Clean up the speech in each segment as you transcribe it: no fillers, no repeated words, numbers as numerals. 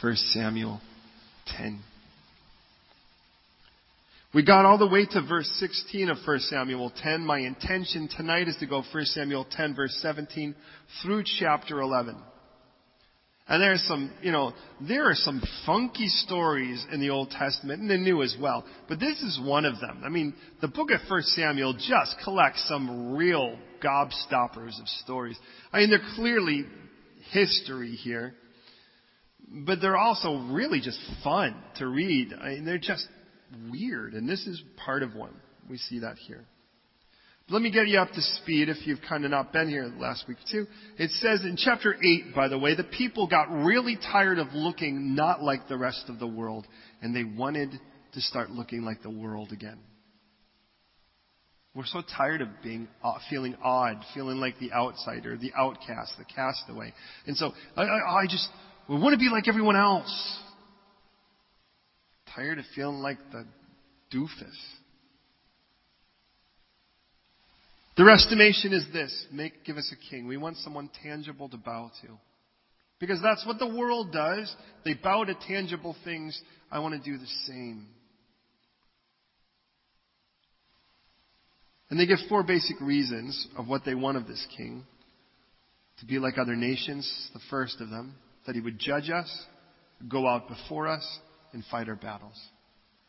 1 Samuel 10. We got all the way to verse 16 of 1 Samuel 10. My intention tonight is to go 1 Samuel 10, verse 17 through chapter 11. And there are some funky stories in the Old Testament and the New as well. But this is one of them. I mean, the book of 1 Samuel just collects some real gobstoppers of stories. I mean, they're clearly history here, but they're also really just fun to read. I mean, they're just weird, and this is part of one. We see that here. But let me get you up to speed if you've kind of not been here last week too. It says in chapter 8, by the way, the people got really tired of looking not like the rest of the world, and they wanted to start looking like the world again. We're so tired of feeling odd, feeling like the outsider, the outcast, the castaway. And so we want to be like everyone else. Tired of feeling like the doofus. Their estimation is this: give us a king. We want someone tangible to bow to. Because that's what the world does. They bow to tangible things. I want to do the same. And they give four basic reasons of what they want of this king. To be like other nations, the first of them. That he would judge us, go out before us, and fight our battles.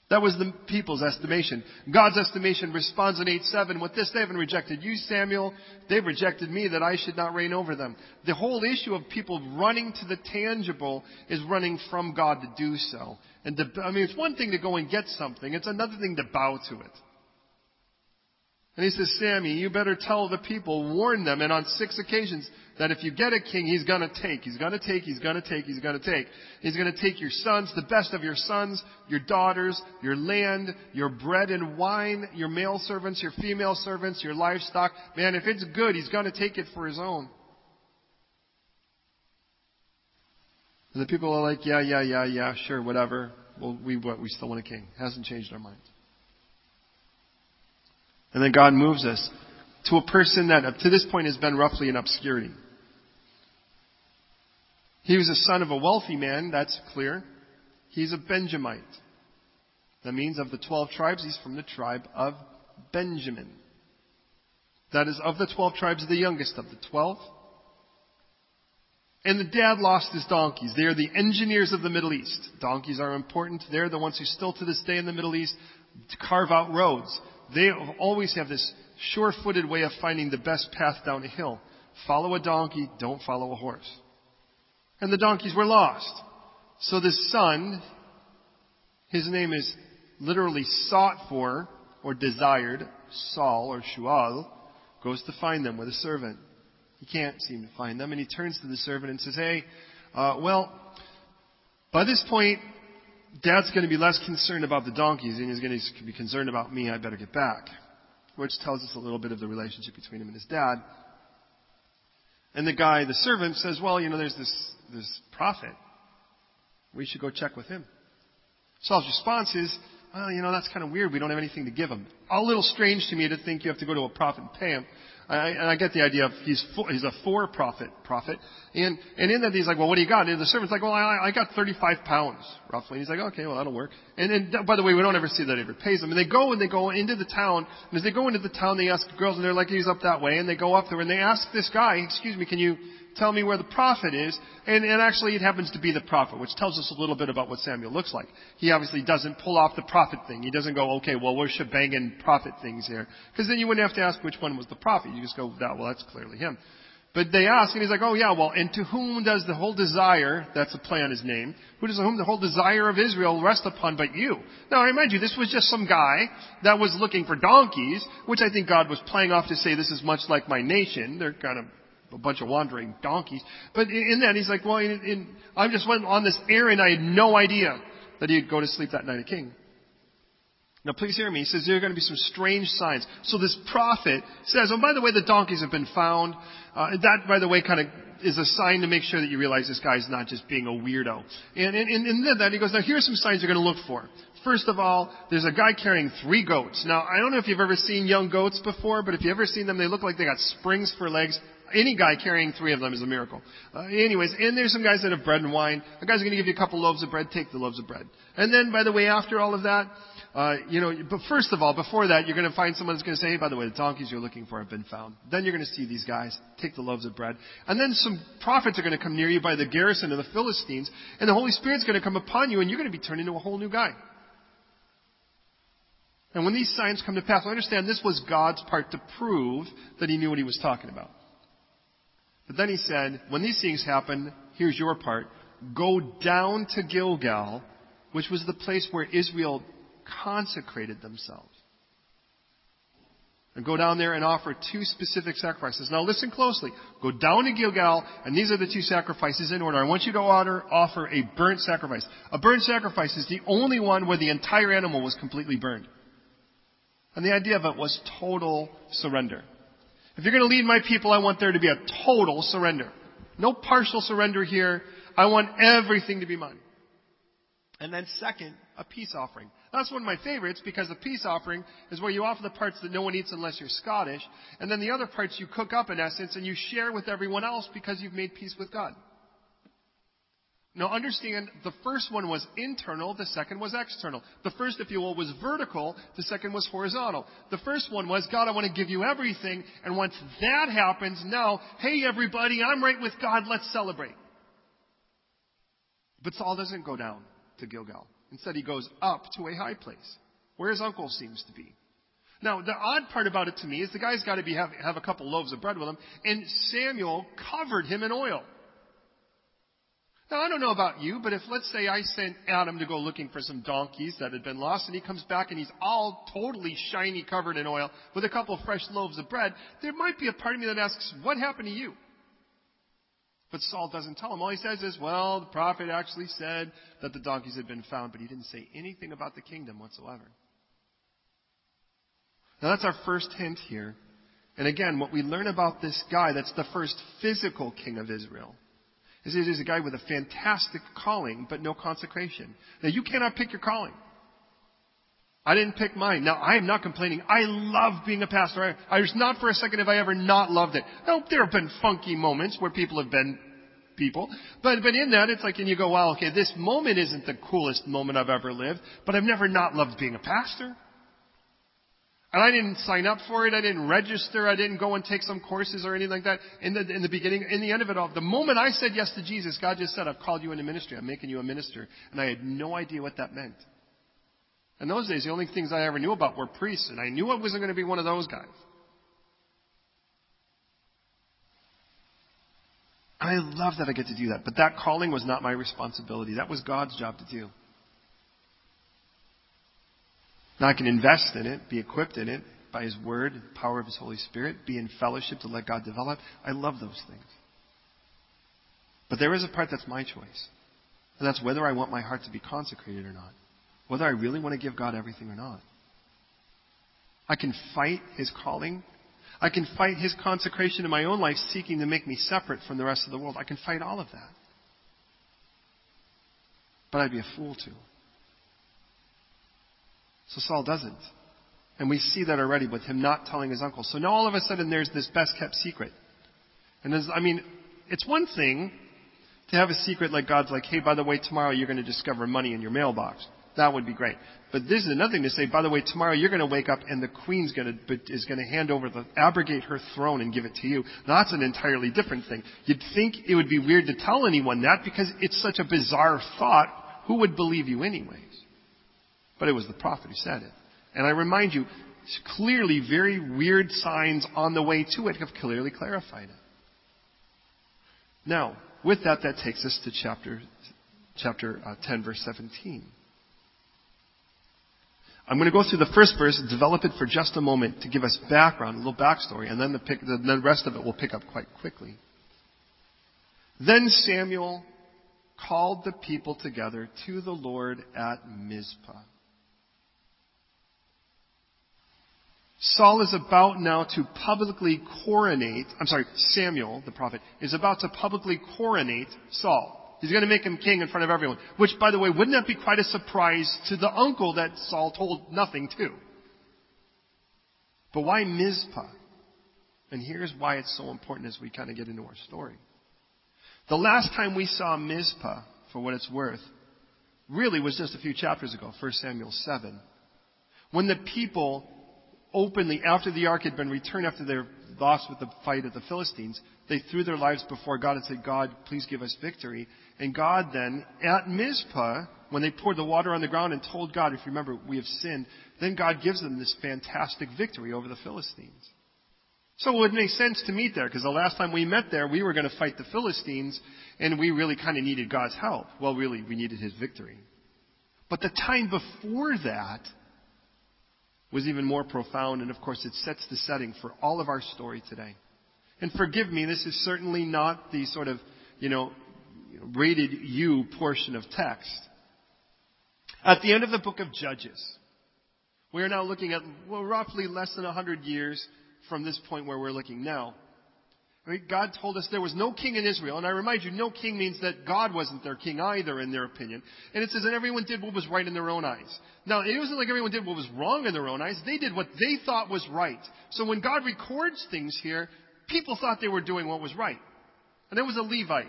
That was the people's estimation. God's estimation responds in 8:7. With this, they haven't rejected you, Samuel. They've rejected me, that I should not reign over them. The whole issue of people running to the tangible is running from God to do so. And it's one thing to go and get something. It's another thing to bow to it. And he says, Sammy, you better tell the people, warn them, and on 6 occasions, that if you get a king, he's going to take. He's going to take, he's going to take, he's going to take. He's going to take your sons, the best of your sons, your daughters, your land, your bread and wine, your male servants, your female servants, your livestock. Man, if it's good, he's going to take it for his own. And the people are like, yeah, sure, whatever. Well, we still want a king. Hasn't changed our minds. And then God moves us to a person that up to this point has been roughly in obscurity. He was the son of a wealthy man, that's clear. He's a Benjamite. That means of the 12 tribes, he's from the tribe of Benjamin. That is, of the 12 tribes, the youngest of the 12. And the dad lost his donkeys. They are the engineers of the Middle East. Donkeys are important. They're the ones who still to this day in the Middle East carve out roads. They always have this sure-footed way of finding the best path down a hill. Follow a donkey, don't follow a horse. And the donkeys were lost. So this son, his name is literally sought for or desired, Saul or Shual, goes to find them with a servant. He can't seem to find them, and he turns to the servant and says, hey, by this point, Dad's going to be less concerned about the donkeys and he's going to be concerned about me. I better get back. Which tells us a little bit of the relationship between him and his dad. And the servant says, well, there's this prophet. We should go check with him. Saul's response is, well, that's kind of weird. We don't have anything to give him. A little strange to me to think you have to go to a prophet and pay him. I get the idea of he's a for-profit prophet. And in that he's like, well, what do you got? And the servant's like, well, I got 35 pounds, roughly. And he's like, okay, well, that'll work. And by the way, we don't ever see that he ever pays them. And they go into the town. And as they go into the town, they ask girls, and they're like, he's up that way. And they go up there, and they ask this guy, excuse me, can you tell me where the prophet is? And actually, it happens to be the prophet, which tells us a little bit about what Samuel looks like. He obviously doesn't pull off the prophet thing. He doesn't go, okay, well, we're shebanging prophet things here. Because then you wouldn't have to ask which one was the prophet. You just go, well, that's clearly him. But they ask, and he's like, oh, yeah, well, and to whom does the whole desire, that's a play on his name, whom the whole desire of Israel rest upon but you? Now, I remind you, this was just some guy that was looking for donkeys, which I think God was playing off to say this is much like my nation. They're kind of a bunch of wandering donkeys. But in that, he's like, well, I just went on this errand. I had no idea that he'd go to sleep that night a king. Now, please hear me. He says, there are going to be some strange signs. So this prophet says, oh, by the way, the donkeys have been found. That, by the way, kind of is a sign to make sure that you realize this guy's not just being a weirdo. And then that he goes, now, here's some signs you're going to look for. First of all, there's a guy carrying 3 goats. Now, I don't know if you've ever seen young goats before, but if you've ever seen them, they look like they got springs for legs. Any guy carrying three of them is a miracle. Anyways, and there's some guys that have bread and wine. The guys are going to give you a couple loaves of bread. Take the loaves of bread. And then, by the way, after all of that, but first of all, before that, you're going to find someone that's going to say, hey, by the way, the donkeys you're looking for have been found. Then you're going to see these guys take the loaves of bread. And then some prophets are going to come near you by the garrison of the Philistines, and the Holy Spirit's going to come upon you, and you're going to be turned into a whole new guy. And when these signs come to pass, I understand this was God's part to prove that he knew what he was talking about. But then he said, when these things happen, here's your part. Go down to Gilgal, which was the place where Israel consecrated themselves. And go down there and offer two specific sacrifices. Now listen closely. Go down to Gilgal, and these are the two sacrifices in order. I want you to offer a burnt sacrifice. A burnt sacrifice is the only one where the entire animal was completely burned. And the idea of it was total surrender. If you're going to lead my people, I want there to be a total surrender. No partial surrender here. I want everything to be mine. And then second, a peace offering. That's one of my favorites because the peace offering is where you offer the parts that no one eats unless you're Scottish. And then the other parts you cook up in essence and you share with everyone else because you've made peace with God. Now understand, the first one was internal, the second was external. The first, if you will, was vertical, the second was horizontal. The first one was, God, I want to give you everything, and once that happens, now, hey everybody, I'm right with God, let's celebrate. But Saul doesn't go down to Gilgal. Instead, he goes up to a high place, where his uncle seems to be. Now, the odd part about it to me is the guy's got to have a couple loaves of bread with him, and Samuel covered him in oil. Now, I don't know about you, but if, let's say, I sent Adam to go looking for some donkeys that had been lost, and he comes back and he's all totally shiny, covered in oil, with a couple of fresh loaves of bread, there might be a part of me that asks, what happened to you? But Saul doesn't tell him. All he says is, well, the prophet actually said that the donkeys had been found, but he didn't say anything about the kingdom whatsoever. Now, that's our first hint here. And again, what we learn about this guy that's the first physical king of Israel is it is a guy with a fantastic calling, but no consecration. Now, you cannot pick your calling. I didn't pick mine. Now, I am not complaining. I love being a pastor. I was not for a second have I ever not loved it. Now, there have been funky moments where people have been people. But in that, it's like, and you go, wow, okay, this moment isn't the coolest moment I've ever lived, but I've never not loved being a pastor. And I didn't sign up for it. I didn't register. I didn't go and take some courses or anything like that. In the beginning, in the end of it all, the moment I said yes to Jesus, God just said, I've called you into ministry. I'm making you a minister. And I had no idea what that meant. In those days, the only things I ever knew about were priests, and I knew I wasn't going to be one of those guys. I love that I get to do that, but that calling was not my responsibility. That was God's job to do. Now I can invest in it, be equipped in it by His Word, the power of His Holy Spirit, be in fellowship to let God develop. I love those things. But there is a part that's my choice, and that's whether I want my heart to be consecrated or not. Whether I really want to give God everything or not. I can fight His calling. I can fight His consecration in my own life, seeking to make me separate from the rest of the world. I can fight all of that. But I'd be a fool to. So Saul doesn't. And we see that already with him not telling his uncle. So now all of a sudden there's this best kept secret. And it's one thing to have a secret like God's like, hey, by the way, tomorrow you're going to discover money in your mailbox. That would be great. But this is another thing to say, by the way, tomorrow you're going to wake up and the queen's is going to hand over, abrogate her throne and give it to you. Now, that's an entirely different thing. You'd think it would be weird to tell anyone that because it's such a bizarre thought. Who would believe you anyways? But it was the prophet who said it. And I remind you, clearly very weird signs on the way to it have clearly clarified it. Now, with that takes us to chapter 10, verse 17. I'm going to go through the first verse, develop it for just a moment to give us background, a little backstory, and then the rest of it will pick up quite quickly. Then Samuel called the people together to the Lord at Mizpah. Saul is about now to publicly coronate, Samuel, the prophet, is about to publicly coronate Saul. He's going to make him king in front of everyone. Which, by the way, wouldn't that be quite a surprise to the uncle that Saul told nothing to? But why Mizpah? And here's why it's so important as we kind of get into our story. The last time we saw Mizpah, for what it's worth, really was just a few chapters ago, 1 Samuel 7. When the people openly, after the ark had been returned, after they were lost with the fight of the Philistines, they threw their lives before God and said, God, please give us victory. And God then, at Mizpah, when they poured the water on the ground and told God, if you remember, we have sinned, then God gives them this fantastic victory over the Philistines. So it would make sense to meet there, because the last time we met there, we were going to fight the Philistines, and we really kind of needed God's help. Well, really, we needed his victory. But the time before that was even more profound, and of course, it sets the setting for all of our story today. And forgive me, this is certainly not the sort of, rated U portion of text. At the end of the book of Judges, we are now looking at roughly less than 100 years from this point where we're looking now. God told us there was no king in Israel. And I remind you, no king means that God wasn't their king either, in their opinion. And it says that everyone did what was right in their own eyes. Now, it wasn't like everyone did what was wrong in their own eyes. They did what they thought was right. So when God records things here, people thought they were doing what was right. And there was a Levite.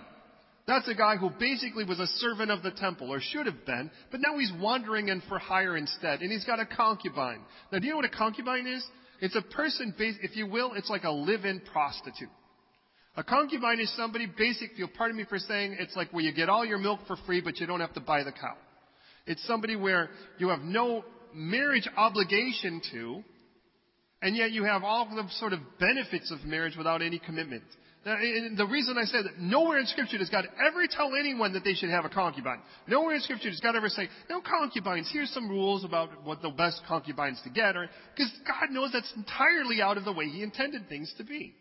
That's a guy who basically was a servant of the temple, or should have been, but now he's wandering in for hire instead. And he's got a concubine. Now, do you know what a concubine is? It's a person, if you will, it's like a live-in prostitute. A concubine is somebody, basically, you'll pardon me for saying, it's like where you get all your milk for free, but you don't have to buy the cow. It's somebody where you have no marriage obligation to, and yet you have all the sort of benefits of marriage without any commitment. Now, and the reason I said that, nowhere in Scripture does God ever tell anyone that they should have a concubine. Nowhere in Scripture does God ever say, no concubines, here's some rules about what the best concubines to get, because God knows that's entirely out of the way he intended things to be.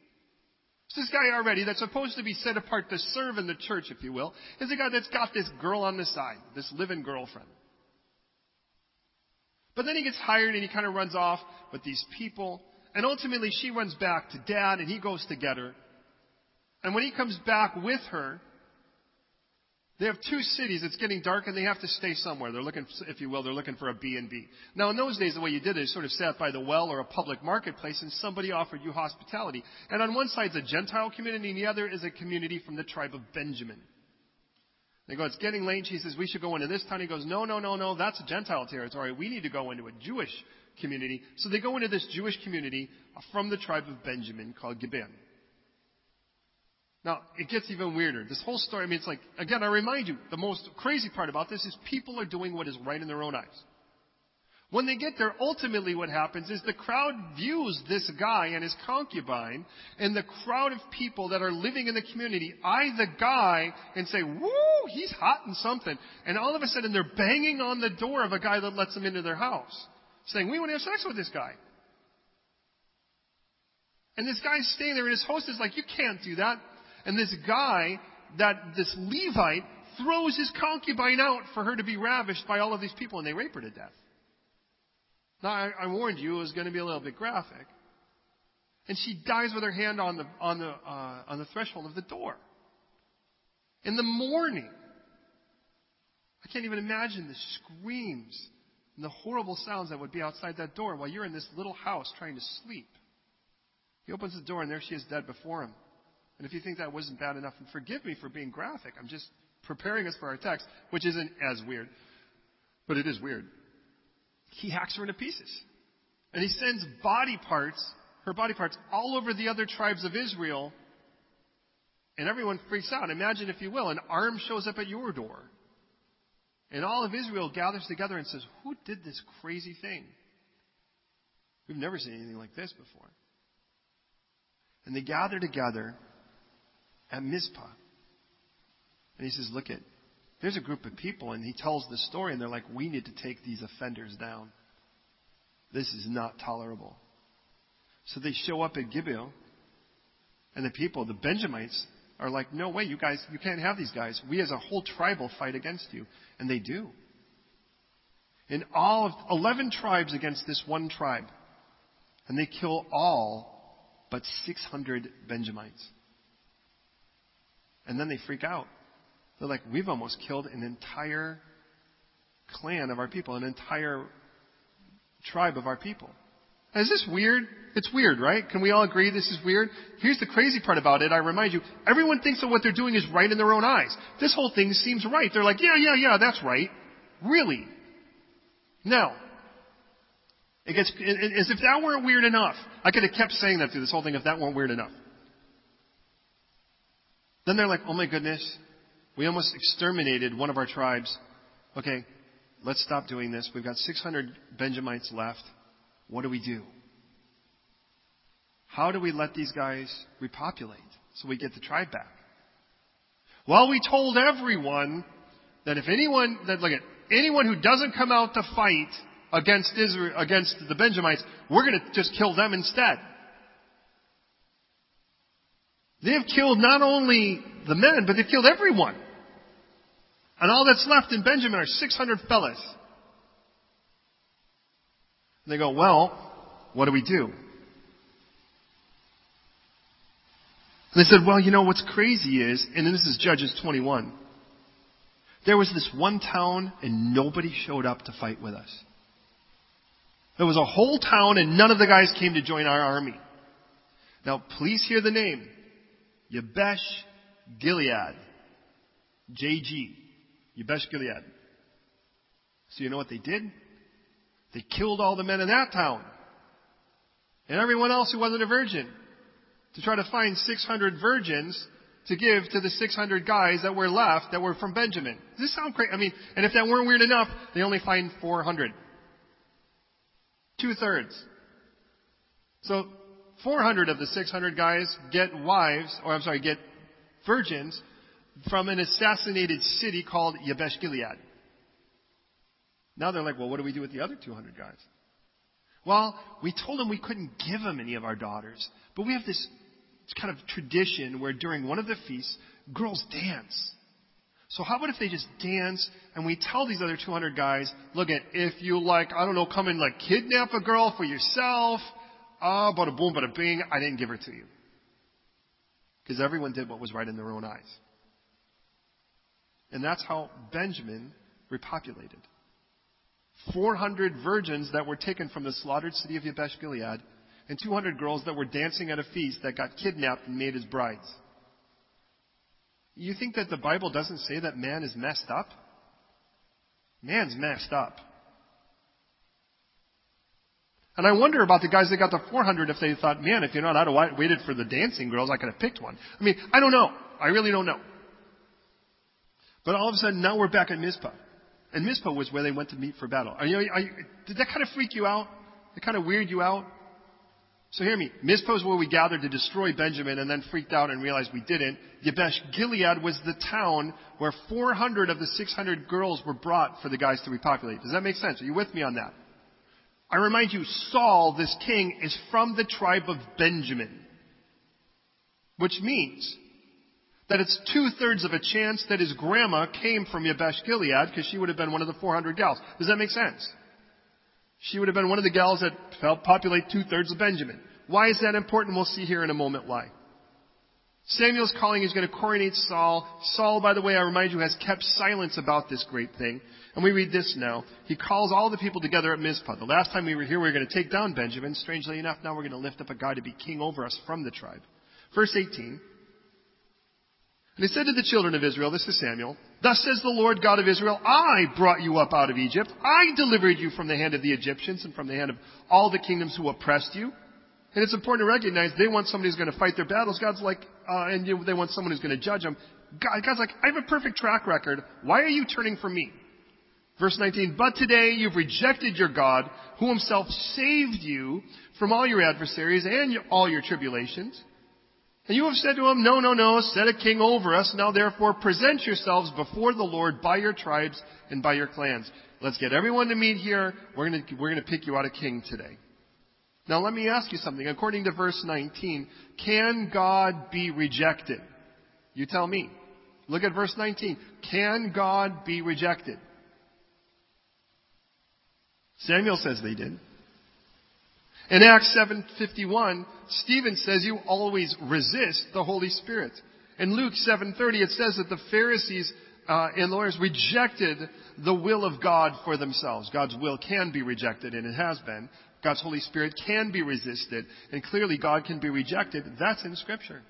So this guy already that's supposed to be set apart to serve in the church, if you will, is a guy that's got this girl on the side, this live-in girlfriend. But then he gets hired and he kind of runs off with these people. And ultimately she runs back to dad and he goes to get her. And when he comes back with her, they have two cities. It's getting dark and they have to stay somewhere. They're looking, if you will, they're looking for a B&B. Now, in those days, the way you did it is sort of sat by the well or a public marketplace and somebody offered you hospitality. And on one side is a Gentile community and the other is a community from the tribe of Benjamin. They go, it's getting late. She says, we should go into this town. He goes, no, that's Gentile territory. We need to go into a Jewish community. So they go into this Jewish community from the tribe of Benjamin called Gibeah. Now, it gets even weirder. This whole story, it's like, again, I remind you, the most crazy part about this is people are doing what is right in their own eyes. When they get there, ultimately what happens is the crowd views this guy and his concubine and the crowd of people that are living in the community eye the guy and say, woo, he's hot and something. And all of a sudden they're banging on the door of a guy that lets them into their house saying, we want to have sex with this guy. And this guy's staying there and his host is like, you can't do that. And this guy, this Levite, throws his concubine out for her to be ravished by all of these people, and they rape her to death. Now, I warned you it was going to be a little bit graphic. And she dies with her hand on the threshold of the door. In the morning, I can't even imagine the screams and the horrible sounds that would be outside that door while you're in this little house trying to sleep. He opens the door, and there she is dead before him. And if you think that wasn't bad enough, and forgive me for being graphic, I'm just preparing us for our text, which isn't as weird, but it is weird. He hacks her into pieces. And he sends her body parts, all over the other tribes of Israel, and everyone freaks out. Imagine, if you will, an arm shows up at your door. And all of Israel gathers together and says, who did this crazy thing? We've never seen anything like this before. And they gather together at Mizpah. And he says, look, there's a group of people, and he tells the story, and they're like, we need to take these offenders down. This is not tolerable. So they show up at Gibeah, and the people, the Benjamites, are like, no way, you guys, you can't have these guys. We as a whole tribe will fight against you. And they do. And all of 11 tribes against this one tribe. And they kill all but 600 Benjamites. And then they freak out. They're like, we've almost killed an entire clan of our people, an entire tribe of our people. Is this weird? It's weird, right? Can we all agree this is weird? Here's the crazy part about it. I remind you, everyone thinks that what they're doing is right in their own eyes. This whole thing seems right. They're like, yeah, that's right. Really? No. It gets, as if that weren't weird enough. I could have kept saying that through this whole thing if that weren't weird enough. Then they're like, oh my goodness, we almost exterminated one of our tribes. Okay, let's stop doing this. We've got 600 Benjamites left. What do? How do we let these guys repopulate so we get the tribe back? Well, we told everyone that anyone who doesn't come out to fight against Israel, against the Benjamites, we're going to just kill them instead. They have killed not only the men, but they've killed everyone. And all that's left in Benjamin are 600 fellas. And they go, well, what do we do? And they said, well, you know, what's crazy is, and this is Judges 21, there was this one town and nobody showed up to fight with us. There was a whole town and none of the guys came to join our army. Now, please hear the name. Jabesh Gilead. JG. Jabesh Gilead. So you know what they did? They killed all the men in that town. And everyone else who wasn't a virgin. To try to find 600 virgins to give to the 600 guys that were left that were from Benjamin. Does this sound crazy? I mean, and if that weren't weird enough, they only find 400. 2/3. So 400 of the 600 guys get virgins from an assassinated city called Jabesh Gilead. Now they're like, well, what do we do with the other 200 guys? Well, we told them we couldn't give them any of our daughters, but we have this kind of tradition where during one of the feasts, girls dance. So how about if they just dance and we tell these other 200 guys, look at, if you like, I don't know, come and like kidnap a girl for yourself. Ah, bada boom, bada bing. I didn't give her to you. Because everyone did what was right in their own eyes. And that's how Benjamin repopulated. 400 virgins that were taken from the slaughtered city of Jabesh Gilead and 200 girls that were dancing at a feast that got kidnapped and made as brides. You think that the Bible doesn't say that man is messed up? Man's messed up. And I wonder about the guys that got the 400 if they thought, man, if you know, I'd have waited for the dancing girls, I could have picked one. I mean, I don't know. I really don't know. But all of a sudden, now we're back at Mizpah. And Mizpah was where they went to meet for battle. Did that kind of freak you out? It kind of weird you out? So hear me. Mizpah is where we gathered to destroy Benjamin and then freaked out and realized we didn't. Jabesh Gilead was the town where 400 of the 600 girls were brought for the guys to repopulate. Does that make sense? Are you with me on that? I remind you, Saul, this king, is from the tribe of Benjamin. Which means that it's 2/3 of a chance that his grandma came from Jabesh Gilead because she would have been one of the 400 gals. Does that make sense? She would have been one of the gals that helped populate 2/3 of Benjamin. Why is that important? We'll see here in a moment why. Samuel's calling is going to coronate Saul. Saul, by the way, I remind you, has kept silence about this great thing. And we read this now. He calls all the people together at Mizpah. The last time we were here, we were going to take down Benjamin. Strangely enough, now we're going to lift up a guy to be king over us from the tribe. Verse 18. And he said to the children of Israel, this is Samuel, thus says the Lord God of Israel, I brought you up out of Egypt. I delivered you from the hand of the Egyptians and from the hand of all the kingdoms who oppressed you. And it's important to recognize they want somebody who's going to fight their battles. God's like, and they want someone who's going to judge them. God's like, I have a perfect track record. Why are you turning from me? Verse 19, but today you've rejected your God, who himself saved you from all your adversaries and all your tribulations. And you have said to him, no, set a king over us. Now, therefore, present yourselves before the Lord by your tribes and by your clans. Let's get everyone to meet here. We're going to pick you out a king today. Now, let me ask you something. According to verse 19, can God be rejected? You tell me. Look at verse 19. Can God be rejected? Samuel says they did. In Acts 7:51, Stephen says you always resist the Holy Spirit. In Luke 7:30, it says that the Pharisees and lawyers rejected the will of God for themselves. God's will can be rejected, and it has been. God's Holy Spirit can be resisted, and clearly God can be rejected. That's in Scripture.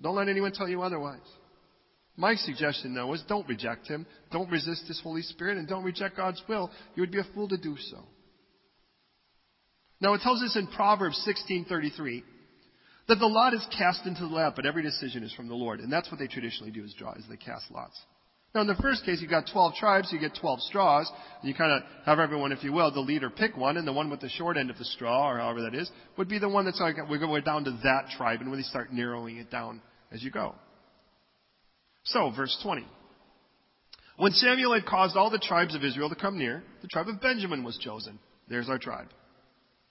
Don't let anyone tell you otherwise. My suggestion, though, is don't reject him. Don't resist his Holy Spirit, and don't reject God's will. You would be a fool to do so. Now, it tells us in Proverbs 16:33 that the lot is cast into the lap, but every decision is from the Lord. And that's what they traditionally do is they cast lots. Now, in the first case, you've got 12 tribes, you get 12 straws, and you kind of have everyone, if you will, the leader pick one, and the one with the short end of the straw, or however that is, would be the one that's like, we're going down to that tribe, and when they start narrowing it down as you go. So, verse 20. When Samuel had caused all the tribes of Israel to come near, the tribe of Benjamin was chosen. There's our tribe.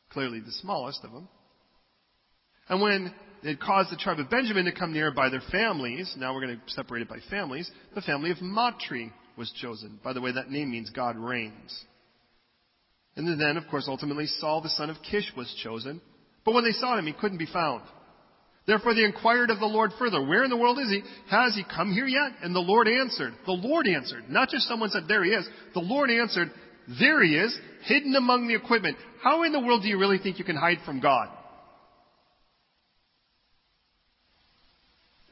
Clearly the smallest of them. And when they had caused the tribe of Benjamin to come near by their families, now we're going to separate it by families, the family of Matri was chosen. By the way, that name means God reigns. And then, of course, ultimately Saul, the son of Kish, was chosen. But when they sought him, he couldn't be found. Therefore they inquired of the Lord further, where in the world is he? Has he come here yet? And the Lord answered. The Lord answered. Not just someone said, there he is. The Lord answered, there he is, hidden among the equipment. How in the world do you really think you can hide from God?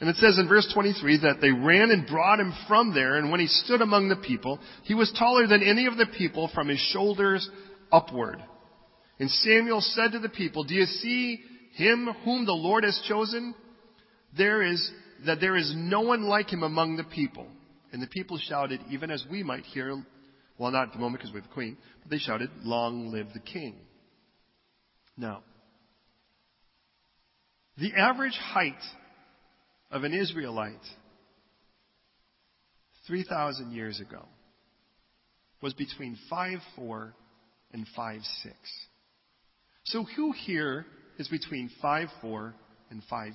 And it says in verse 23 that they ran and brought him from there, and when he stood among the people, he was taller than any of the people from his shoulders upward. And Samuel said to the people, do you see him whom the Lord has chosen? There is no one like him among the people. And the people shouted, even as we might hear, well, not at the moment because we have a queen, but they shouted, long live the king. Now, the average height of an Israelite 3,000 years ago was between 5'4 and 5'6. So who here is between 5'4 and 5'6?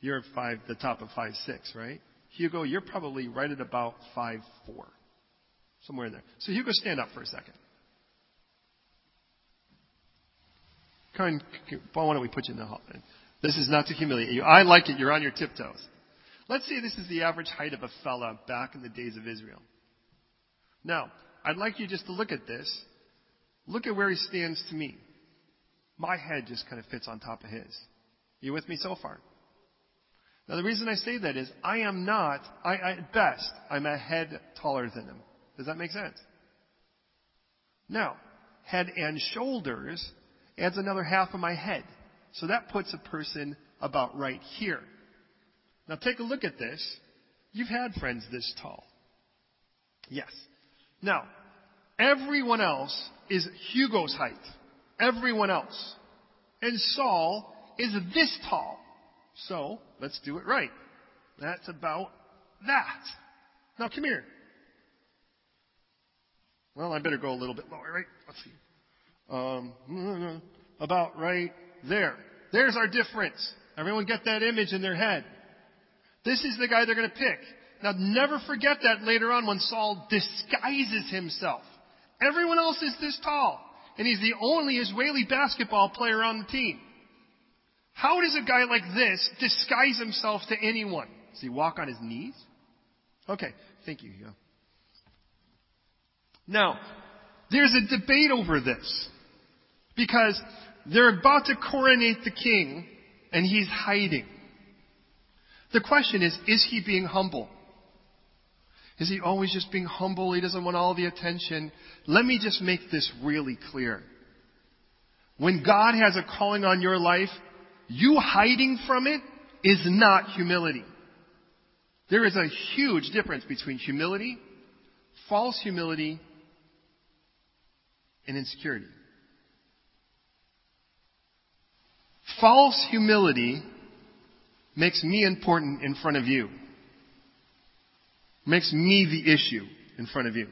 You're at the top of 5'6, right? Hugo, you're probably right at about 5'4, somewhere in there. So Hugo, stand up for a second. Karen, Paul, why don't we put you in the hall? This is not to humiliate you. I like it. You're on your tiptoes. Let's say this is the average height of a fella back in the days of Israel. Now, I'd like you just to look at this. Look at where he stands to me. My head just kind of fits on top of his. Are you with me so far? Now, the reason I say that is at best, I'm a head taller than him. Does that make sense? Now, head and shoulders adds another half of my head. So that puts a person about right here. Now take a look at this. You've had friends this tall. Yes. Now, everyone else is Hugo's height. Everyone else. And Saul is this tall. So let's do it right. That's about that. Now come here. Well, I better go a little bit lower, right? Let's see. About right. There. There's our difference. Everyone get that image in their head. This is the guy they're going to pick. Now, never forget that later on when Saul disguises himself. Everyone else is this tall, and he's the only Israeli basketball player on the team. How does a guy like this disguise himself to anyone? Does he walk on his knees? Okay. Thank you. Now, there's a debate over this because they're about to coronate the king, and he's hiding. The question is he being humble? Is he always just being humble? He doesn't want all the attention. Let me just make this really clear. When God has a calling on your life, you hiding from it is not humility. There is a huge difference between humility, false humility, and insecurity. False humility makes me important in front of you. Makes me the issue in front of you.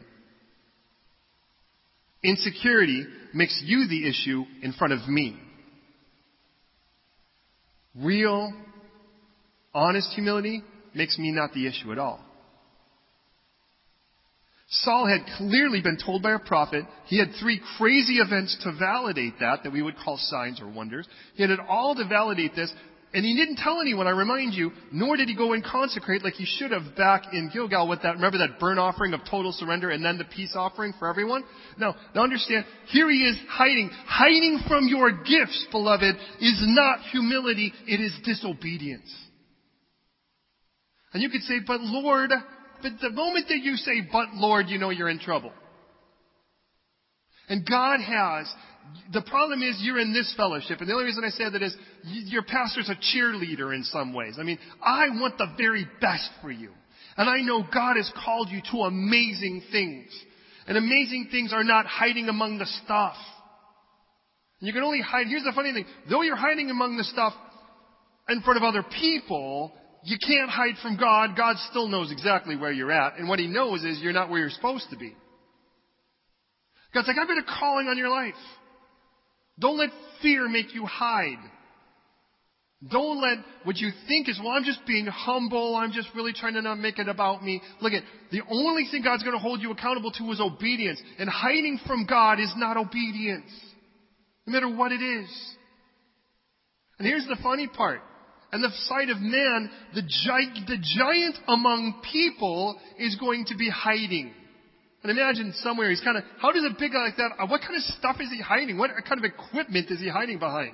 Insecurity makes you the issue in front of me. Real, honest humility makes me not the issue at all. Saul had clearly been told by a prophet. He had three crazy events to validate that we would call signs or wonders. He had it all to validate this. And he didn't tell anyone, I remind you, nor did he go and consecrate like he should have back in Gilgal with that, remember that burnt offering of total surrender and then the peace offering for everyone? Now understand, here he is hiding. Hiding from your gifts, beloved, is not humility, it is disobedience. And you could say, but Lord, but the moment that you say, but Lord, you know you're in trouble. And God has... The problem is you're in this fellowship. And the only reason I say that is your pastor's a cheerleader in some ways. I mean, I want the very best for you. And I know God has called you to amazing things. And amazing things are not hiding among the stuff. And you can only hide. Here's the funny thing. Though you're hiding among the stuff in front of other people, you can't hide from God. God still knows exactly where you're at. And what he knows is you're not where you're supposed to be. God's like, I've got a calling on your life. Don't let fear make you hide. Don't let what you think is, well, I'm just being humble. I'm just really trying to not make it about me. Look at the only thing God's going to hold you accountable to is obedience. And hiding from God is not obedience, no matter what it is. And here's the funny part. On the side of man, the giant among people is going to be hiding. And imagine somewhere he's kind of, how does a big guy like that, what kind of stuff is he hiding? What kind of equipment is he hiding behind?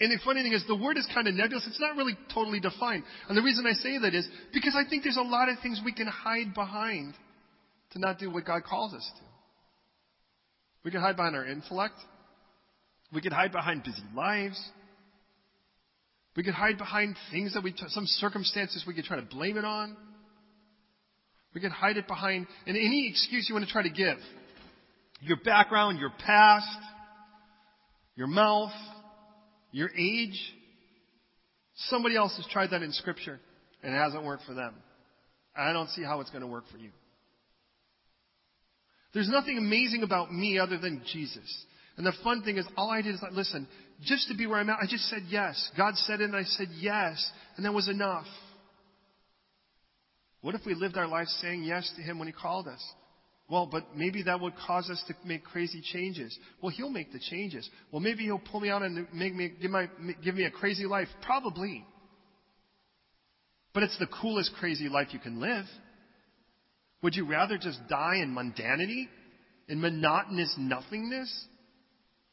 And the funny thing is the word is kind of nebulous. It's not really totally defined. And the reason I say that is because I think there's a lot of things we can hide behind to not do what God calls us to. We can hide behind our intellect. We can hide behind busy lives. We can hide behind things that some circumstances we could try to blame it on. We can hide it behind in any excuse you want to try to give. Your background, your past, your mouth, your age. Somebody else has tried that in Scripture and it hasn't worked for them. I don't see how it's going to work for you. There's nothing amazing about me other than Jesus. And the fun thing is all I did is, listen, just to be where I'm at, I just said yes. God said it and I said yes, and that was enough. What if we lived our lives saying yes to him when he called us? Well, but maybe that would cause us to make crazy changes. Well, he'll make the changes. Well, maybe he'll pull me out and give me a crazy life. Probably. But it's the coolest crazy life you can live. Would you rather just die in mundanity? In monotonous nothingness?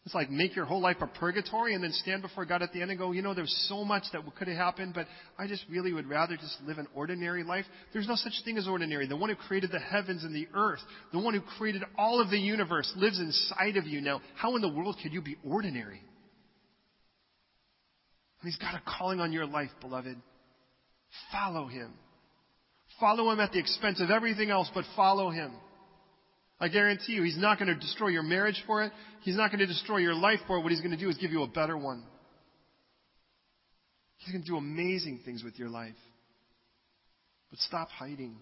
It's like make your whole life a purgatory and then stand before God at the end and go, you know, there's so much that could have happened, but I just really would rather just live an ordinary life. There's no such thing as ordinary. The one who created the heavens and the earth, the one who created all of the universe lives inside of you now. How in the world could you be ordinary? And he's got a calling on your life, beloved. Follow him. Follow him at the expense of everything else, but follow him. I guarantee you, he's not going to destroy your marriage for it. He's not going to destroy your life for it. What he's going to do is give you a better one. He's going to do amazing things with your life. But stop hiding.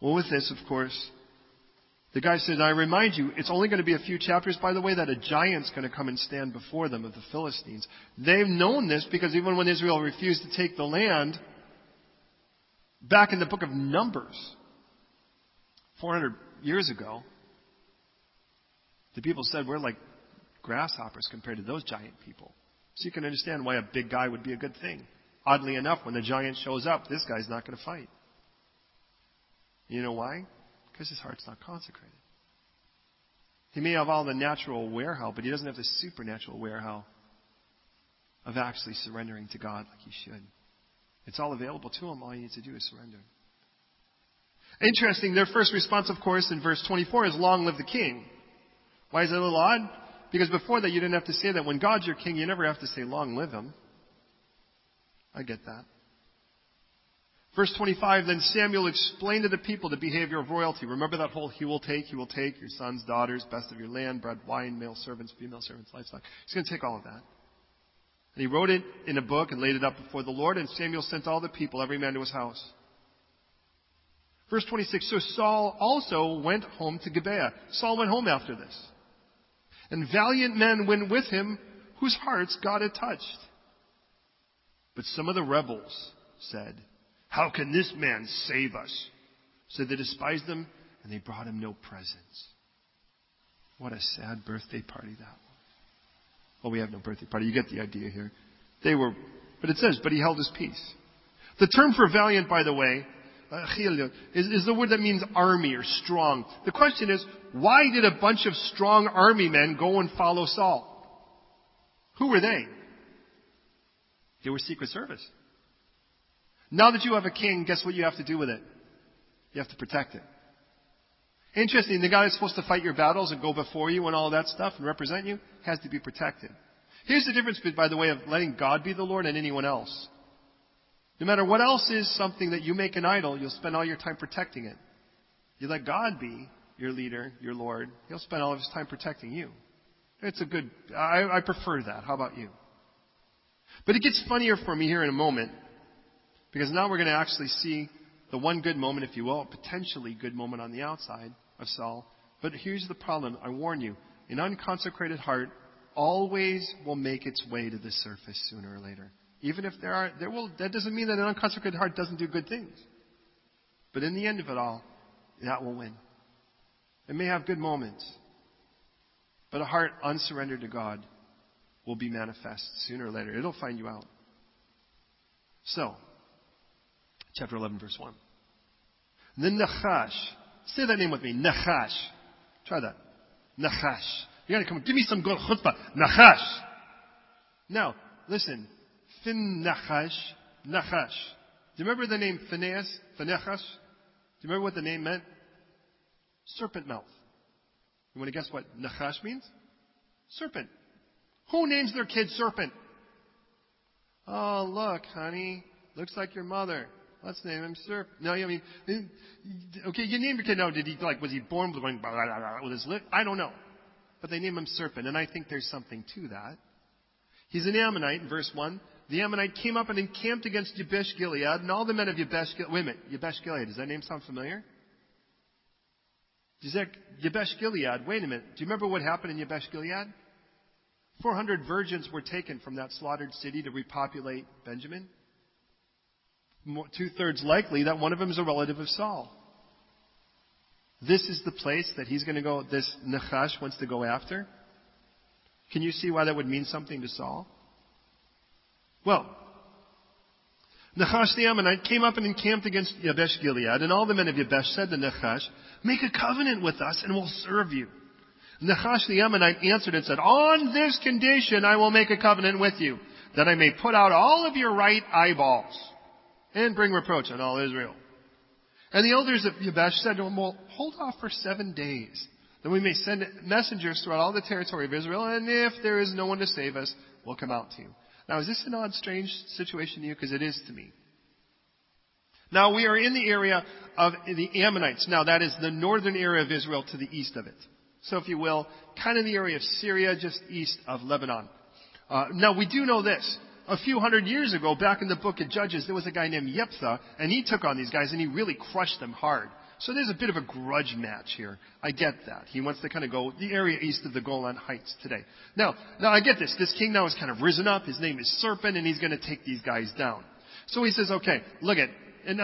Well, with this, of course, the guy said, I remind you, it's only going to be a few chapters, by the way, that a giant's going to come and stand before them of the Philistines. They've known this because even when Israel refused to take the land, back in the book of Numbers, 400 years ago, the people said, we're like grasshoppers compared to those giant people. So you can understand why a big guy would be a good thing. Oddly enough, when the giant shows up, this guy's not going to fight. You know why? Because his heart's not consecrated. He may have all the natural warehouse, but he doesn't have the supernatural warehouse of actually surrendering to God like he should. It's all available to him. All he needs to do is surrender. Interesting, their first response, of course, in verse 24 is, long live the king. Why is that a little odd? Because before that, you didn't have to say that. When God's your king, you never have to say, long live him. I get that. Verse 25, then Samuel explained to the people the behavior of royalty. Remember that whole, he will take your sons, daughters, best of your land, bread, wine, male servants, female servants, livestock. He's going to take all of that. And he wrote it in a book and laid it up before the Lord, and Samuel sent all the people, every man to his house. Verse 26, so Saul also went home to Gibeah. Saul went home after this. And valiant men went with him whose hearts God had touched. But some of the rebels said, how can this man save us? So they despised him and they brought him no presents. What a sad birthday party that was. Well, we have no birthday party. You get the idea here. But it says, but he held his peace. The term for valiant, by the way, is the word that means army or strong. The question is, why did a bunch of strong army men go and follow Saul? Who were they? They were Secret Service. Now that you have a king, guess what you have to do with it? You have to protect it. Interesting, the guy that's supposed to fight your battles and go before you and all that stuff and represent you has to be protected. Here's the difference, by the way, of letting God be the Lord and anyone else. No matter what else is something that you make an idol, you'll spend all your time protecting it. You let God be your leader, your Lord. He'll spend all of his time protecting you. It's a good, I prefer that. How about you? But it gets funnier for me here in a moment, because now we're going to actually see the one good moment, if you will, a potentially good moment on the outside of Saul. But here's the problem. I warn you, an unconsecrated heart always will make its way to the surface sooner or later. Even if that doesn't mean that an unconsecrated heart doesn't do good things. But in the end of it all, that will win. It may have good moments, but a heart unsurrendered to God will be manifest sooner or later. It'll find you out. So, chapter 11, verse 1. Then Nahash. Say that name with me. Nahash. Try that. Nahash. You gotta come. Give me some good chutzpah. Nahash. Now, listen. Fin Nahash. Nahash. Do you remember the name Phinehas? Phinehas? Do you remember what the name meant? Serpent mouth. You want to guess what Nahash means? Serpent. Who names their kid Serpent? Oh, look, honey. Looks like your mother. Let's name him Serpent. No, I mean, okay, you named your kid. Now, was he born with his lip? I don't know. But they named him Serpent, and I think there's something to that. He's an Ammonite, in verse 1. The Ammonite came up and encamped against Jabesh Gilead, and all the men of Jabesh Gilead. Wait a minute, Jabesh Gilead. Does that name sound familiar? Bezek, Jabesh Gilead. Wait a minute. Do you remember what happened in Jabesh Gilead? 400 virgins were taken from that slaughtered city to repopulate Benjamin. 2/3 likely that one of them is a relative of Saul. This is the place that he's going to go, this Nahash wants to go after. Can you see why that would mean something to Saul? Well, Nahash the Ammonite came up and encamped against Jabesh Gilead, and all the men of Jabesh said to Nahash, "Make a covenant with us, and we'll serve you." Nahash the Ammonite answered and said, "On this condition I will make a covenant with you, that I may put out all of your right eyeballs and bring reproach on all Israel." And the elders of Jabesh said to him, "Well, hold off for 7 days, that we may send messengers throughout all the territory of Israel, and if there is no one to save us, we'll come out to you." Now, is this an odd, strange situation to you? Because it is to me. Now, we are in the area of the Ammonites. Now, that is the northern area of Israel to the east of it. So, if you will, kind of the area of Syria, just east of Lebanon. Now, we do know this. A few hundred years ago, back in the book of Judges, there was a guy named Jephthah, and he took on these guys, and he really crushed them hard. So there's a bit of a grudge match here. I get that. He wants to kind of go the area east of the Golan Heights today. Now I get this. This king now has kind of risen up. His name is Serpent, and he's going to take these guys down. So he says, okay, look at, and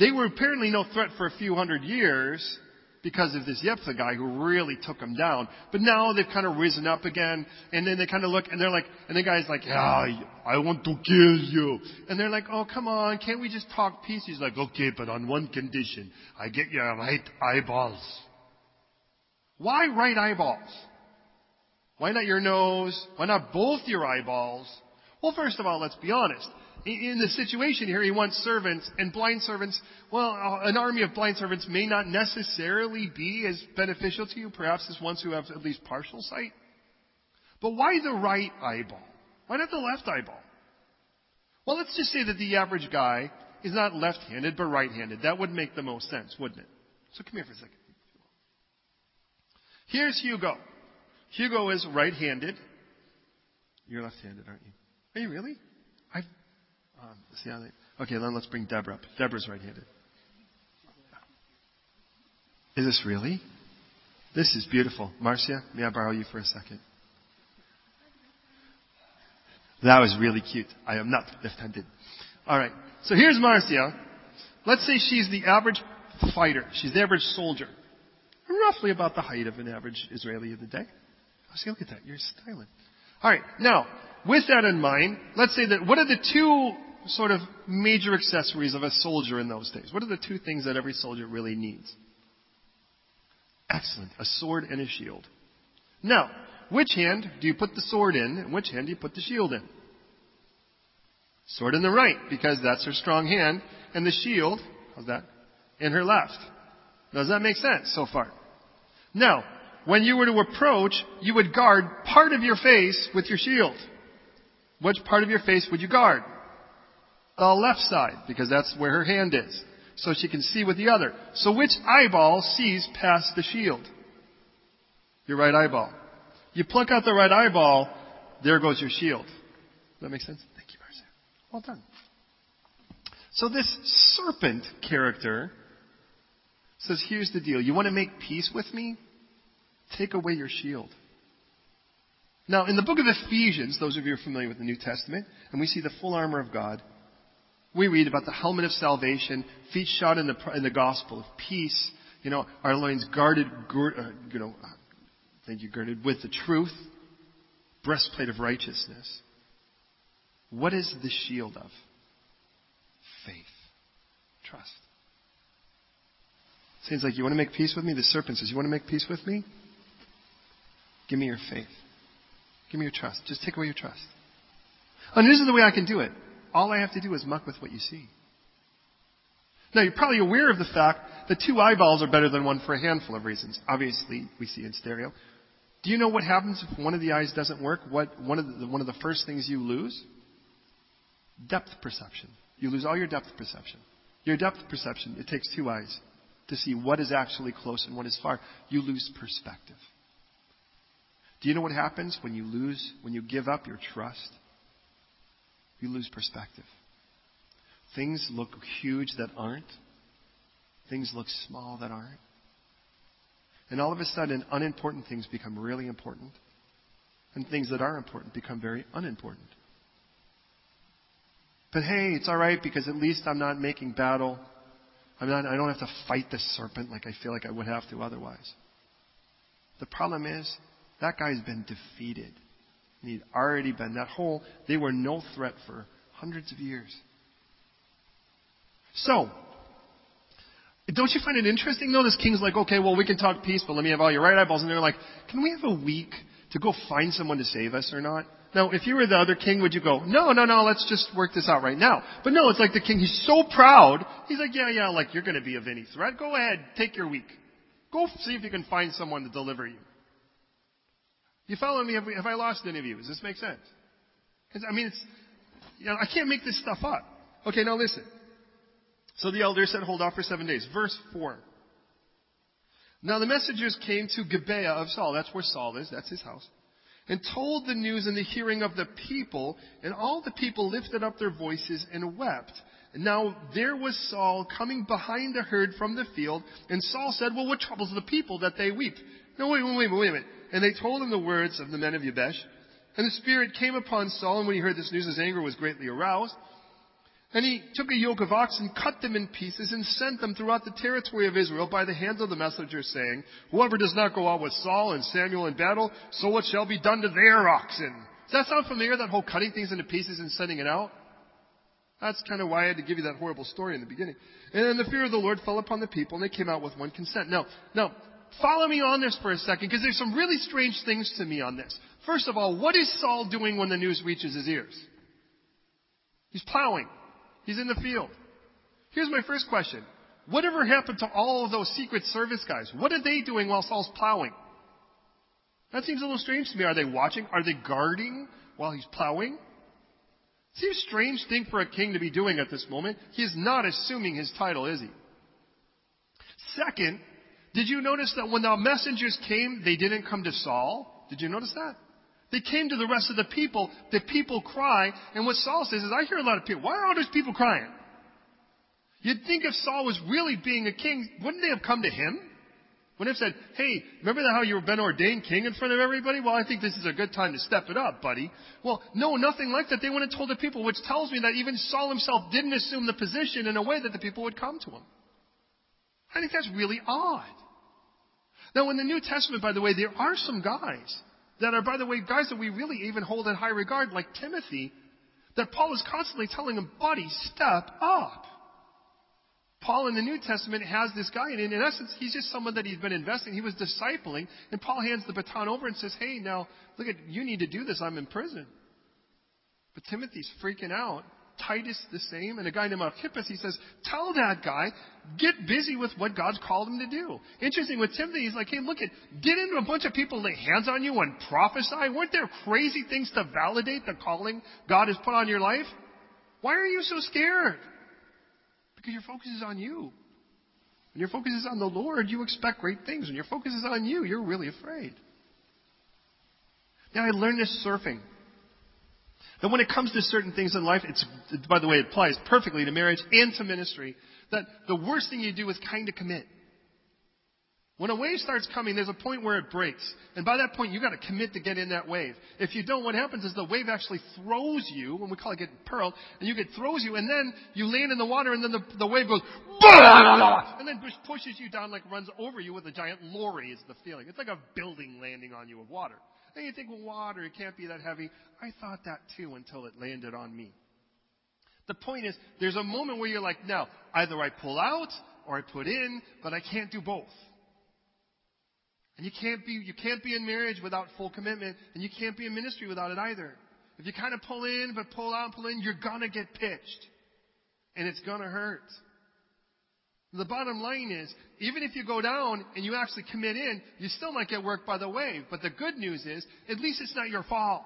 they were apparently no threat for a few hundred years because of this Jephthah guy who really took them down. But now they've kind of risen up again, and then they kind of look, and they're like, and the guy's like, I want to kill you. And they're like, oh, come on, can't we just talk peace? He's like, okay, but on one condition, I get your right eyeballs. Why right eyeballs? Why not your nose? Why not both your eyeballs? Well, first of all, let's be honest. In the situation here, he wants servants, and blind servants, well, an army of blind servants may not necessarily be as beneficial to you, perhaps as ones who have at least partial sight. But why the right eyeball? Why not the left eyeball? Well, let's just say that the average guy is not left-handed, but right-handed. That would make the most sense, wouldn't it? So come here for a second. Here's Hugo. Hugo is right-handed. You're left-handed, aren't you? Are you really? Okay, then let's bring Deborah up. Deborah's right-handed. Is this really? This is beautiful. Marcia, may I borrow you for a second? That was really cute. I am not left-handed. All right, so here's Marcia. Let's say she's the average fighter. She's the average soldier. Roughly about the height of an average Israeli of the day. Oh, see, look at that. You're styling. All right. Now, with that in mind, let's say that what are the two sort of major accessories of a soldier in those days? What are the two things that every soldier really needs? Excellent. A sword and a shield. Now, which hand do you put the sword in and which hand do you put the shield in? Sword in the right, because that's her strong hand. And the shield, how's that? In her left. Does that make sense so far? Now, when you were to approach, you would guard part of your face with your shield. Which part of your face would you guard? The left side, because that's where her hand is. So she can see with the other. So which eyeball sees past the shield? Your right eyeball. You pluck out the right eyeball, there goes your shield. Does that make sense? Thank you, Marcia. Well done. So this serpent character says, here's the deal. You want to make peace with me? Take away your shield. Now, in the book of Ephesians, those of you who are familiar with the New Testament, and we see the full armor of God, we read about the helmet of salvation, feet shod in the gospel of peace, you know, our loins guarded, girded with the truth, breastplate of righteousness. What is the shield of? Faith. Trust. Seems like, you want to make peace with me? The serpent says, you want to make peace with me? Give me your faith. Give me your trust. Just take away your trust. And this is the way I can do it. All I have to do is muck with what you see. Now, you're probably aware of the fact that two eyeballs are better than one for a handful of reasons. Obviously, we see in stereo. Do you know what happens if one of the eyes doesn't work? One of the first things you lose? Depth perception. You lose all your depth perception. Your depth perception, it takes two eyes to see what is actually close and what is far. You lose perspective. Do you know what happens when you give up your trust? You lose perspective. Things look huge that aren't. Things look small that aren't. And all of a sudden, unimportant things become really important. And things that are important become very unimportant. But hey, it's all right because at least I'm not making battle. I don't have to fight the serpent like I feel like I would have to otherwise. The problem is, that guy's been defeated. And he'd already been. They were no threat for hundreds of years. So, don't you find it interesting, though? This king's like, okay, well, we can talk peace, but let me have all your right eyeballs. And they're like, can we have a week to go find someone to save us or not? Now, if you were the other king, would you go, no, let's just work this out right now? But no, it's like the king, he's so proud. He's like, yeah, like you're going to be of any threat. Go ahead, take your week. Go see if you can find someone to deliver you. You following me? Have I lost any of you? Does this make sense? I can't make this stuff up. Okay, now listen. So the elder said, hold off for 7 days. Verse 4. Now the messengers came to Gibeah of Saul. That's where Saul is. That's his house. And told the news in the hearing of the people. And all the people lifted up their voices and wept. And now there was Saul coming behind the herd from the field. And Saul said, well, what troubles the people that they weep? No, wait a minute. And they told him the words of the men of Jabesh. And the Spirit came upon Saul, and when he heard this news, his anger was greatly aroused. And he took a yoke of oxen, cut them in pieces, and sent them throughout the territory of Israel by the hands of the messengers, saying, whoever does not go out with Saul and Samuel in battle, so it shall be done to their oxen. Does that sound familiar, that whole cutting things into pieces and sending it out? That's kind of why I had to give you that horrible story in the beginning. And then the fear of the Lord fell upon the people, and they came out with one consent. Now, follow me on this for a second, because there's some really strange things to me on this. First of all, what is Saul doing when the news reaches his ears? He's plowing. He's in the field. Here's my first question. Whatever happened to all of those Secret Service guys? What are they doing while Saul's plowing? That seems a little strange to me. Are they watching? Are they guarding while he's plowing? Seems a strange thing for a king to be doing at this moment. He's not assuming his title, is he? Second, did you notice that when the messengers came, they didn't come to Saul? Did you notice that? They came to the rest of the people. The people cry. And what Saul says is, I hear a lot of people. Why are all those people crying? You'd think if Saul was really being a king, wouldn't they have come to him? Wouldn't they have said, hey, remember how you've been ordained king in front of everybody? Well, I think this is a good time to step it up, buddy. Well, no, nothing like that. They went and told the people, which tells me that even Saul himself didn't assume the position in a way that the people would come to him. I think that's really odd. Now, in the New Testament, by the way, there are some guys that are, by the way, guys that we really even hold in high regard, like Timothy, that Paul is constantly telling him, buddy, step up. Paul in the New Testament has this guy, and in essence, he's just someone that he's been investing. He was discipling, and Paul hands the baton over and says, hey, now, look at, you need to do this. I'm in prison. But Timothy's freaking out. Titus the same. And a guy named Archippus, he says, tell that guy, get busy with what God's called him to do. Interesting, with Timothy, he's like, hey, look, at get into a bunch of people, lay hands on you and prophesy. Weren't there crazy things to validate the calling God has put on your life? Why are you so scared? Because your focus is on you. When your focus is on the Lord, you expect great things. When your focus is on you, you're really afraid. Now, I learned this surfing. That when it comes to certain things in life, it's, by the way, it applies perfectly to marriage and to ministry, that the worst thing you do is kind of commit. When a wave starts coming, there's a point where it breaks. And by that point, you've got to commit to get in that wave. If you don't, what happens is the wave actually throws you, and we call it getting pearled, and you get throws you, and then you land in the water, and then the wave goes, and then pushes you down, like runs over you with a giant lorry is the feeling. It's like a building landing on you with water. And you think, well, water, it can't be that heavy. I thought that too until it landed on me. The point is, there's a moment where you're like, no, either I pull out or I put in, but I can't do both. And you can't be in marriage without full commitment, and you can't be in ministry without it either. If you kind of pull in, but pull out and pull in, you're going to get pitched. And it's going to hurt. The bottom line is, even if you go down and you actually commit in, you still might get worked by the wave. But the good news is, at least it's not your fault.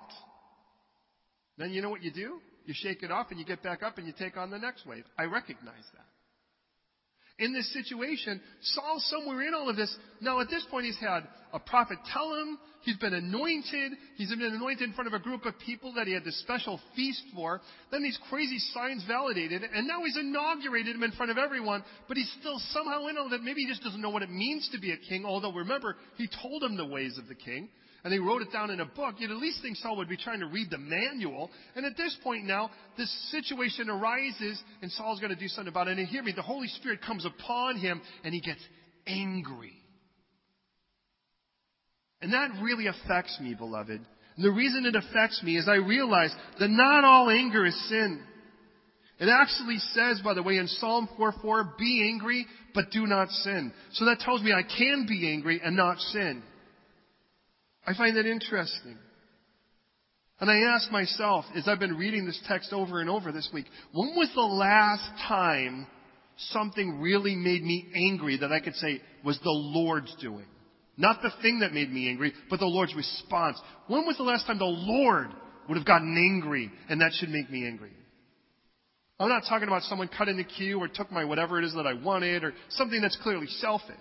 Then you know what you do? You shake it off and you get back up and you take on the next wave. I recognize that. In this situation, Saul, somewhere in all of this, now at this point he's had a prophet tell him, he's been anointed, he's been anointed in front of a group of people that he had this special feast for, then these crazy signs validated, and now he's inaugurated him in front of everyone, but he's still somehow in all that. Maybe he just doesn't know what it means to be a king, although remember, he told him the ways of the king, and he wrote it down in a book. You'd at least think Saul would be trying to read the manual, and at this point now, this situation arises, and Saul's going to do something about it, and hear me, the Holy Spirit comes upon him, and he gets angry. And that really affects me, beloved. And the reason it affects me is I realize that not all anger is sin. It actually says, by the way, in Psalm 4:4, be angry, but do not sin. So that tells me I can be angry and not sin. I find that interesting. And I ask myself, as I've been reading this text over and over this week, when was the last time something really made me angry that I could say was the Lord's doing? Not the thing that made me angry, but the Lord's response. When was the last time the Lord would have gotten angry, and that should make me angry? I'm not talking about someone cut in the queue or took my whatever it is that I wanted or something that's clearly selfish.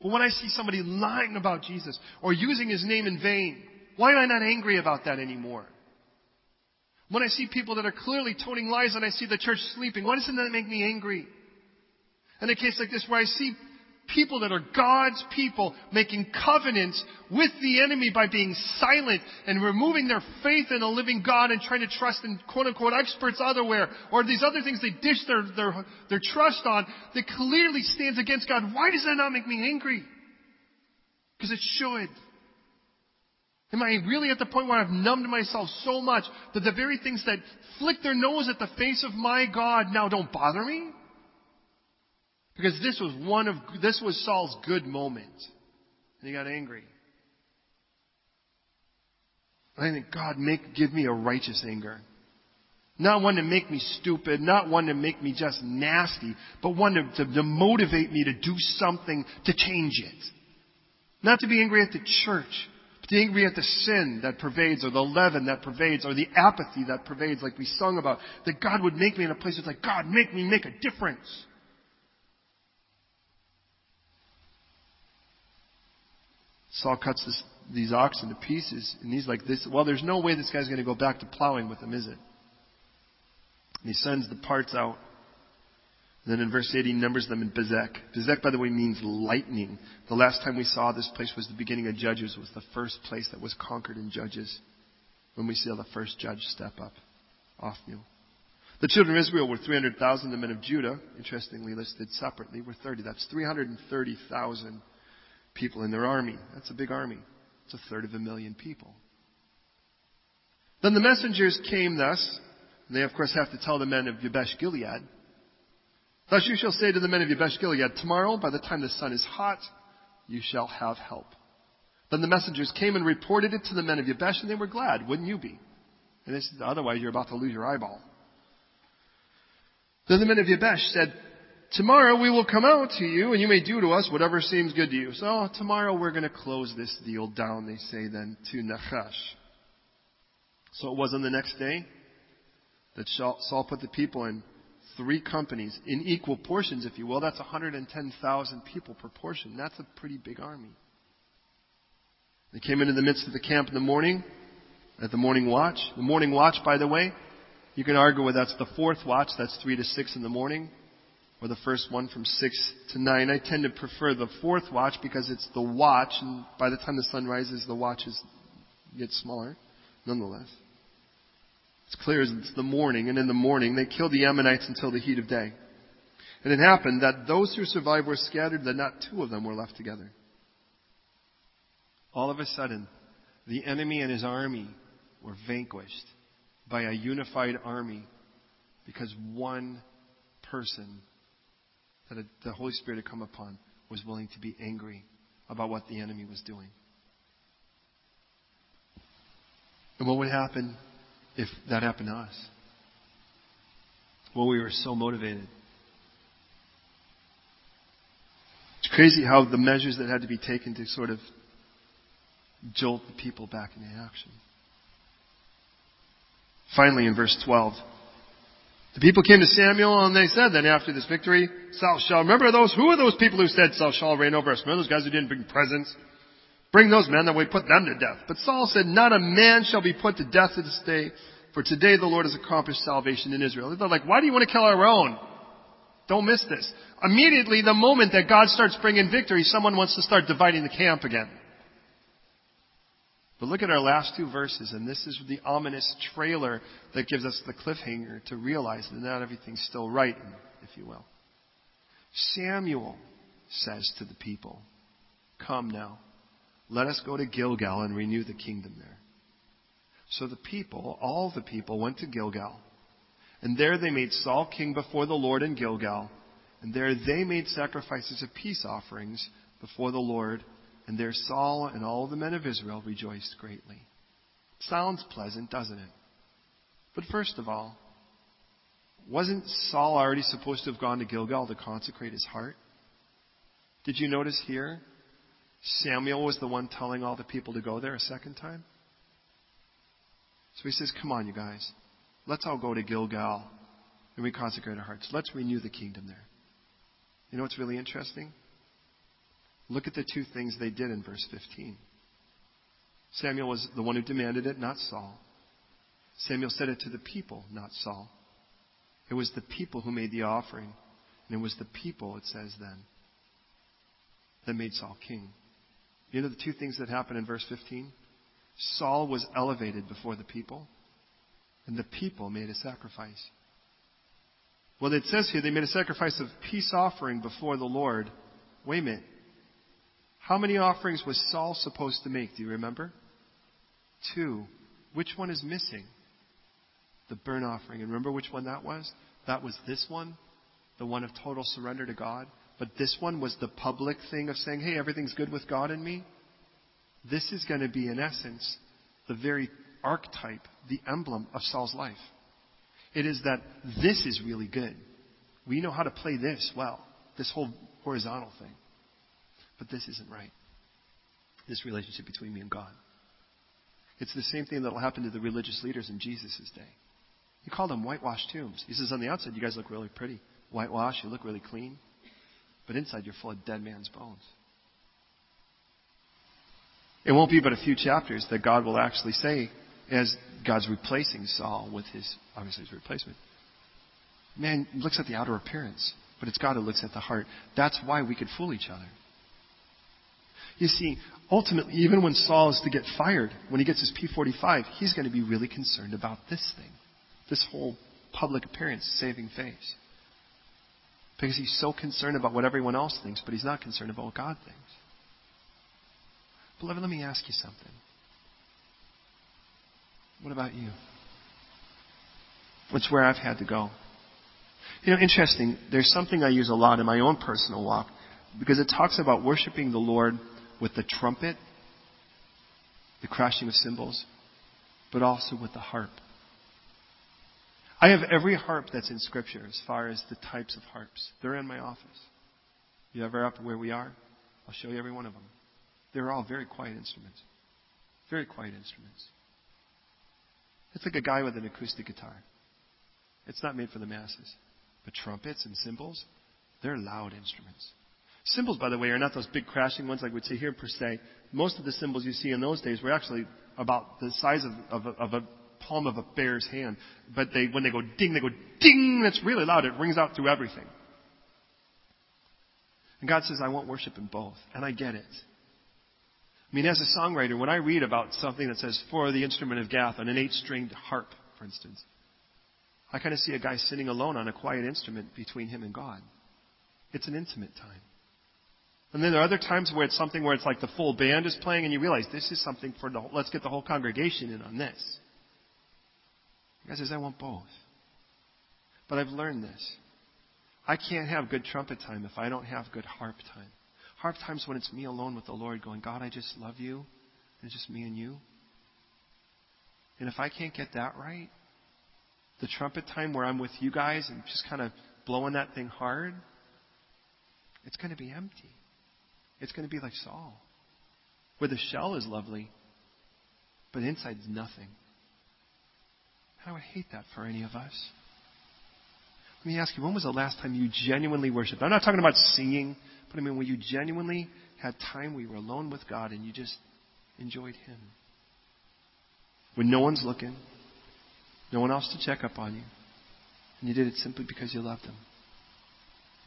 But when I see somebody lying about Jesus or using his name in vain, why am I not angry about that anymore? When I see people that are clearly toting lies and I see the church sleeping, why doesn't that make me angry? In a case like this where I see people that are God's people making covenants with the enemy by being silent and removing their faith in a living God and trying to trust in quote-unquote experts otherwhere or these other things they dish their trust on that clearly stands against God. Why does that not make me angry? Because it should. Am I really at the point where I've numbed myself so much that the very things that flick their nose at the face of my God now don't bother me? Because this was Saul's good moment. And he got angry. And I think, God, give me a righteous anger. Not one to make me stupid, not one to make me just nasty, but one to motivate me to do something to change it. Not to be angry at the church, but to be angry at the sin that pervades, or the leaven that pervades, or the apathy that pervades, like we sung about. That God would make me in a place that's like, God, make me make a difference. Saul cuts these oxen to pieces, and he's like, "This, well, there's no way this guy's going to go back to plowing with them, is it?" And he sends the parts out. And then in verse 8, he numbers them in Bezek. Bezek, by the way, means lightning. The last time we saw this place was the beginning of Judges. It was the first place that was conquered in Judges, when we saw the first judge step up, Othniel. The children of Israel were 300,000. The men of Judah, interestingly listed separately, were 30. That's 330,000. People in their army. That's a big army. It's a third of a million people. Then the messengers came thus. And they, of course, have to tell the men of Jabesh Gilead. Thus you shall say to the men of Jabesh Gilead, tomorrow, by the time the sun is hot, you shall have help. Then the messengers came and reported it to the men of Jabesh, and they were glad. Wouldn't you be? And they said, otherwise you're about to lose your eyeball. Then the men of Jabesh said, tomorrow we will come out to you, and you may do to us whatever seems good to you. So tomorrow we're going to close this deal down, they say then, to Nahash. So it was on the next day that Saul put the people in three companies, in equal portions, if you will. That's 110,000 people per portion. That's a pretty big army. They came into the midst of the camp in the morning, at the morning watch. The morning watch, by the way, you can argue whether that's the fourth watch, that's 3 to 6 in the morning, or the first one from 6 to 9. I tend to prefer the fourth watch because it's the watch, and by the time the sun rises, the watch gets smaller, nonetheless. It's clear as it's the morning, and in the morning they killed the Ammonites until the heat of day. And it happened that those who survived were scattered, that not two of them were left together. All of a sudden, the enemy and his army were vanquished by a unified army because one person that the Holy Spirit had come upon was willing to be angry about what the enemy was doing. And what would happen if that happened to us? Well, we were so motivated. It's crazy how the measures that had to be taken to sort of jolt the people back into action. Finally, in verse 12, the people came to Samuel and they said, then after this victory, Saul shall, remember those, who are those people who said Saul shall reign over us? Remember those guys who didn't bring presents? Bring those men, that we put them to death. But Saul said, not a man shall be put to death this day, for today the Lord has accomplished salvation in Israel. They're like, why do you want to kill our own? Don't miss this. Immediately, the moment that God starts bringing victory, someone wants to start dividing the camp again. But look at our last two verses, and this is the ominous trailer that gives us the cliffhanger to realize that not everything's still right, if you will. Samuel says to the people, come now. Let us go to Gilgal and renew the kingdom there. So the people, all the people, went to Gilgal. And there they made Saul king before the Lord in Gilgal. And there they made sacrifices of peace offerings before the Lord. And there Saul and all the men of Israel rejoiced greatly. Sounds pleasant, doesn't it? But first of all, wasn't Saul already supposed to have gone to Gilgal to consecrate his heart? Did you notice here? Samuel was the one telling all the people to go there a second time. So he says, come on, you guys. Let's all go to Gilgal and we consecrate our hearts. Let's renew the kingdom there. You know what's really interesting? Look at the two things they did in verse 15. Samuel was the one who demanded it, not Saul. Samuel said it to the people, not Saul. It was the people who made the offering. And it was the people, it says then, that made Saul king. You know the two things that happened in verse 15? Saul was elevated before the people, and the people made a sacrifice. Well, it says here they made a sacrifice of peace offering before the Lord. Wait a minute. How many offerings was Saul supposed to make? Do you remember? 2. Which one is missing? The burnt offering. And remember which one that was? That was this one, the one of total surrender to God. But this one was the public thing of saying, hey, everything's good with God and me. This is going to be, in essence, the very archetype, the emblem of Saul's life. It is that this is really good. We know how to play this well, this whole horizontal thing. But this isn't right. This relationship between me and God. It's the same thing that will happen to the religious leaders in Jesus' day. He called them whitewashed tombs. He says, on the outside, you guys look really pretty. Whitewash, you look really clean. But inside, you're full of dead man's bones. It won't be but a few chapters that God will actually say, as God's replacing Saul with his, obviously his replacement, man looks at the outer appearance, but it's God who looks at the heart. That's why we could fool each other. You see, ultimately, even when Saul is to get fired, when he gets his P45, he's going to be really concerned about this thing, this whole public appearance, saving face. Because he's so concerned about what everyone else thinks, but he's not concerned about what God thinks. Beloved, let me ask you something. What about you? It's where I've had to go. You know, interesting. There's something I use a lot in my own personal walk because it talks about worshiping the Lord with the trumpet, the crashing of cymbals, but also with the harp. I have every harp that's in Scripture as far as the types of harps. They're in my office. You ever up where we are? I'll show you every one of them. They're all very quiet instruments. Very quiet instruments. It's like a guy with an acoustic guitar. It's not made for the masses. But trumpets and cymbals, they're loud instruments. Cymbals, by the way, are not those big crashing ones like we'd see here per se. Most of the cymbals you see in those days were actually about the size of a palm of a bear's hand. But when they go ding, they go ding. That's really loud. It rings out through everything. And God says, I want worship in both. And I get it. I mean, as a songwriter, when I read about something that says, for the instrument of Gath on an 8-stringed harp, for instance, I kind of see a guy sitting alone on a quiet instrument between him and God. It's an intimate time. And then there are other times where it's something where it's like the full band is playing and you realize this is something let's get the whole congregation in on this. God says, I want both. But I've learned this. I can't have good trumpet time if I don't have good harp time. Harp time's when it's me alone with the Lord going, God, I just love you. And it's just me and you. And if I can't get that right, the trumpet time where I'm with you guys and just kind of blowing that thing hard, it's going to be empty. It's going to be like Saul, where the shell is lovely, but inside's nothing. I would hate that for any of us. Let me ask you, when was the last time you genuinely worshipped? I'm not talking about singing, but I mean when you genuinely had time where you were alone with God and you just enjoyed Him. When no one's looking, no one else to check up on you, and you did it simply because you loved Him,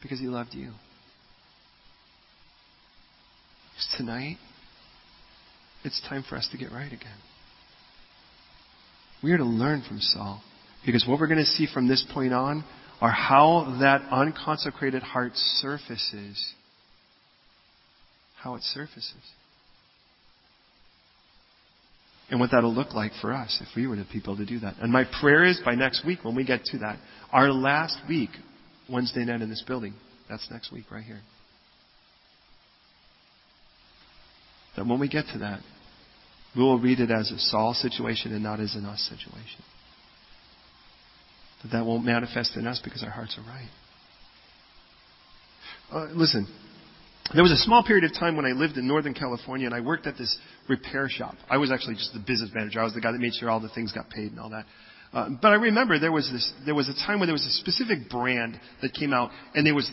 because He loved you. Tonight, it's time for us to get right again. We are to learn from Saul, because what we're going to see from this point on are how that unconsecrated heart surfaces. How it surfaces. And what that'll look like for us if we were the people to do that. And my prayer is by next week when we get to that, our last week, Wednesday night in this building, that's next week right here. That when we get to that, we will read it as a Saul situation and not as an us situation. That won't manifest in us because our hearts are right. Listen, there was a small period of time when I lived in Northern California and I worked at this repair shop. I was actually just the business manager. I was the guy that made sure all the things got paid and all that. But I remember there was a time when there was a specific brand that came out and there was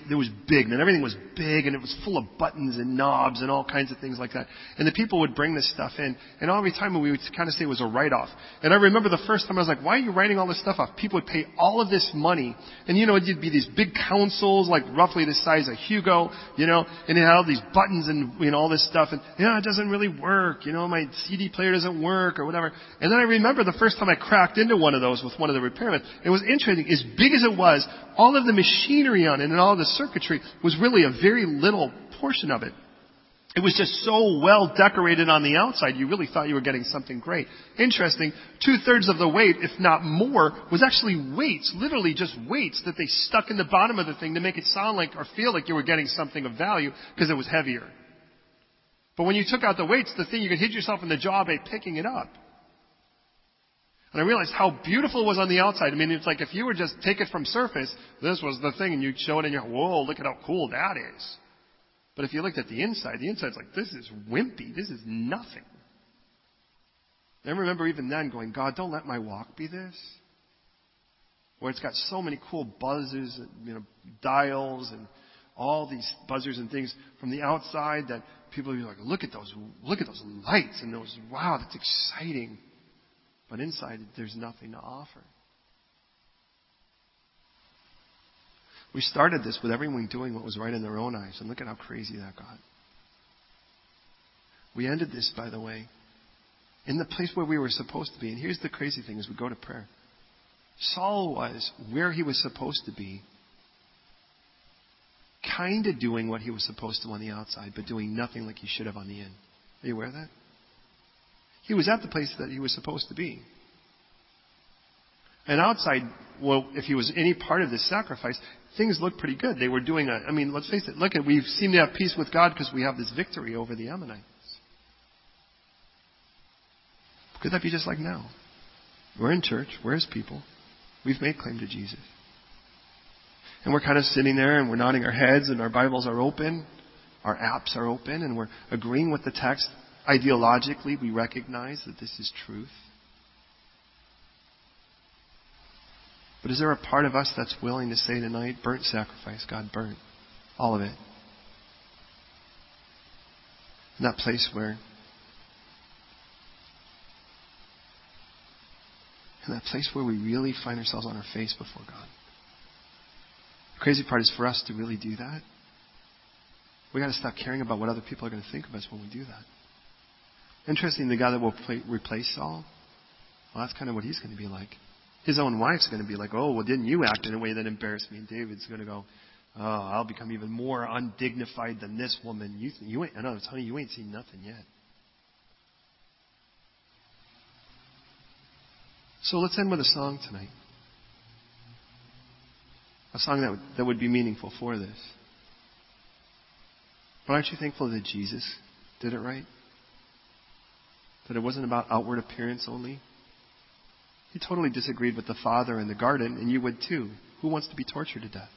big and everything was big and it was full of buttons and knobs and all kinds of things like that. And the people would bring this stuff in and every time we would kind of say it was a write-off. And I remember the first time I was like, why are you writing all this stuff off? People would pay all of this money and you know, it'd be these big consoles like roughly the size of Hugo, you know, and it had all these buttons and you know, all this stuff and it doesn't really work, you know, my CD player doesn't work or whatever. And then I remember the first time I cracked into one of those with one of the repairmen. It was interesting. As big as it was, all of the machinery on it and all the circuitry was really a very little portion of it. It was just so well decorated on the outside, you really thought you were getting something great. Interesting, 2/3 of the weight, if not more, was actually weights, literally just weights that they stuck in the bottom of the thing to make it sound like or feel like you were getting something of value because it was heavier. But when you took out the weights, the thing, you could hit yourself in the jaw by picking it up. And I realized how beautiful it was on the outside. I mean, it's like if you were just take it from surface, this was the thing, and you'd show it and you're like, whoa, look at how cool that is. But if you looked at the inside's like, this is wimpy. This is nothing. And I remember even then going, God, don't let my walk be this. Where it's got so many cool buzzers, you know, dials and all these buzzers and things from the outside that people are like, look at those lights and those, wow, that's exciting. But inside, there's nothing to offer. We started this with everyone doing what was right in their own eyes. And look at how crazy that got. We ended this, by the way, in the place where we were supposed to be. And here's the crazy thing as we go to prayer. Saul was where he was supposed to be, kind of doing what he was supposed to on the outside, but doing nothing like he should have on the in, Are you aware of that? He was at the place that he was supposed to be. And outside, well, if he was any part of this sacrifice, things looked pretty good. They were doing a, I mean, let's face it, look, we seem to have peace with God because we have this victory over the Ammonites. Could that be just like now? We're in church. We're his people. We've made claim to Jesus. And we're kind of sitting there and we're nodding our heads and our Bibles are open. Our apps are open and we're agreeing with the text. Ideologically, we recognize that this is truth. But is there a part of us that's willing to say tonight, burnt sacrifice, God burnt, all of it? In that place where, we really find ourselves on our face before God. The crazy part is for us to really do that. We've got to stop caring about what other people are going to think of us when we do that. Interesting, the guy that will replace Saul, well, that's kind of what he's going to be like. His own wife's going to be like, oh, well, didn't you act in a way that embarrassed me? And David's going to go, oh, I'll become even more undignified than this woman. Honey, you ain't seen nothing yet. So let's end with a song tonight. A song that would be meaningful for this. But aren't you thankful that Jesus did it right? That it wasn't about outward appearance only? He totally disagreed with the Father in the garden, and you would too. Who wants to be tortured to death?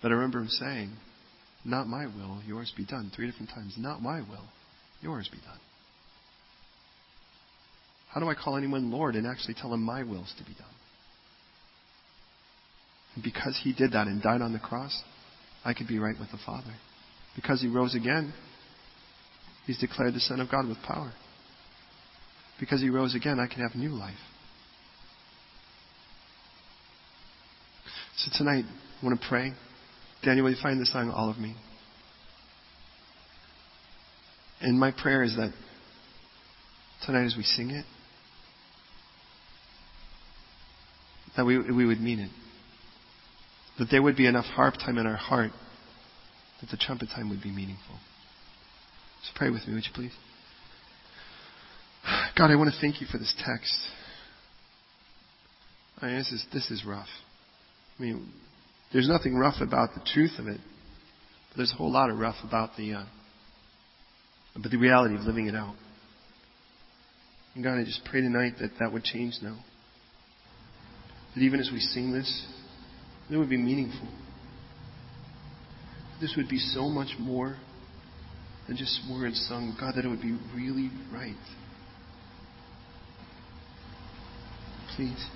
But I remember him saying, not my will, yours be done. 3 different times, not my will, yours be done. How do I call anyone Lord and actually tell him my will's to be done? And because he did that and died on the cross, I could be right with the Father. Because he rose again, he's declared the Son of God with power. Because he rose again, I can have new life. So tonight, I want to pray. Daniel, will you find this song, All of Me? And my prayer is that tonight as we sing it, that we would mean it. That there would be enough harp time in our heart that the trumpet time would be meaningful. So pray with me, would you please? God, I want to thank you for this text. I mean, this is rough. I mean, there's nothing rough about the truth of it, but there's a whole lot of rough about the reality of living it out. And God, I just pray tonight that would change now. That even as we sing this, it would be meaningful. This would be so much more than just words sung. God, that it would be really right. Please.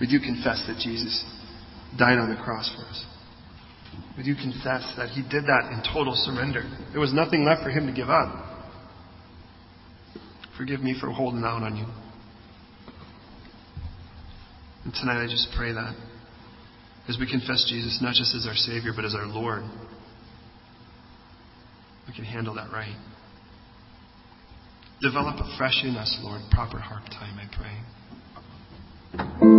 We do confess that Jesus died on the cross for us. We do confess that he did that in total surrender. There was nothing left for him to give up. Forgive me for holding out on you. And tonight I just pray that as we confess Jesus, not just as our Savior, but as our Lord, we can handle that right. Develop afresh in us, Lord, proper harp time, I pray.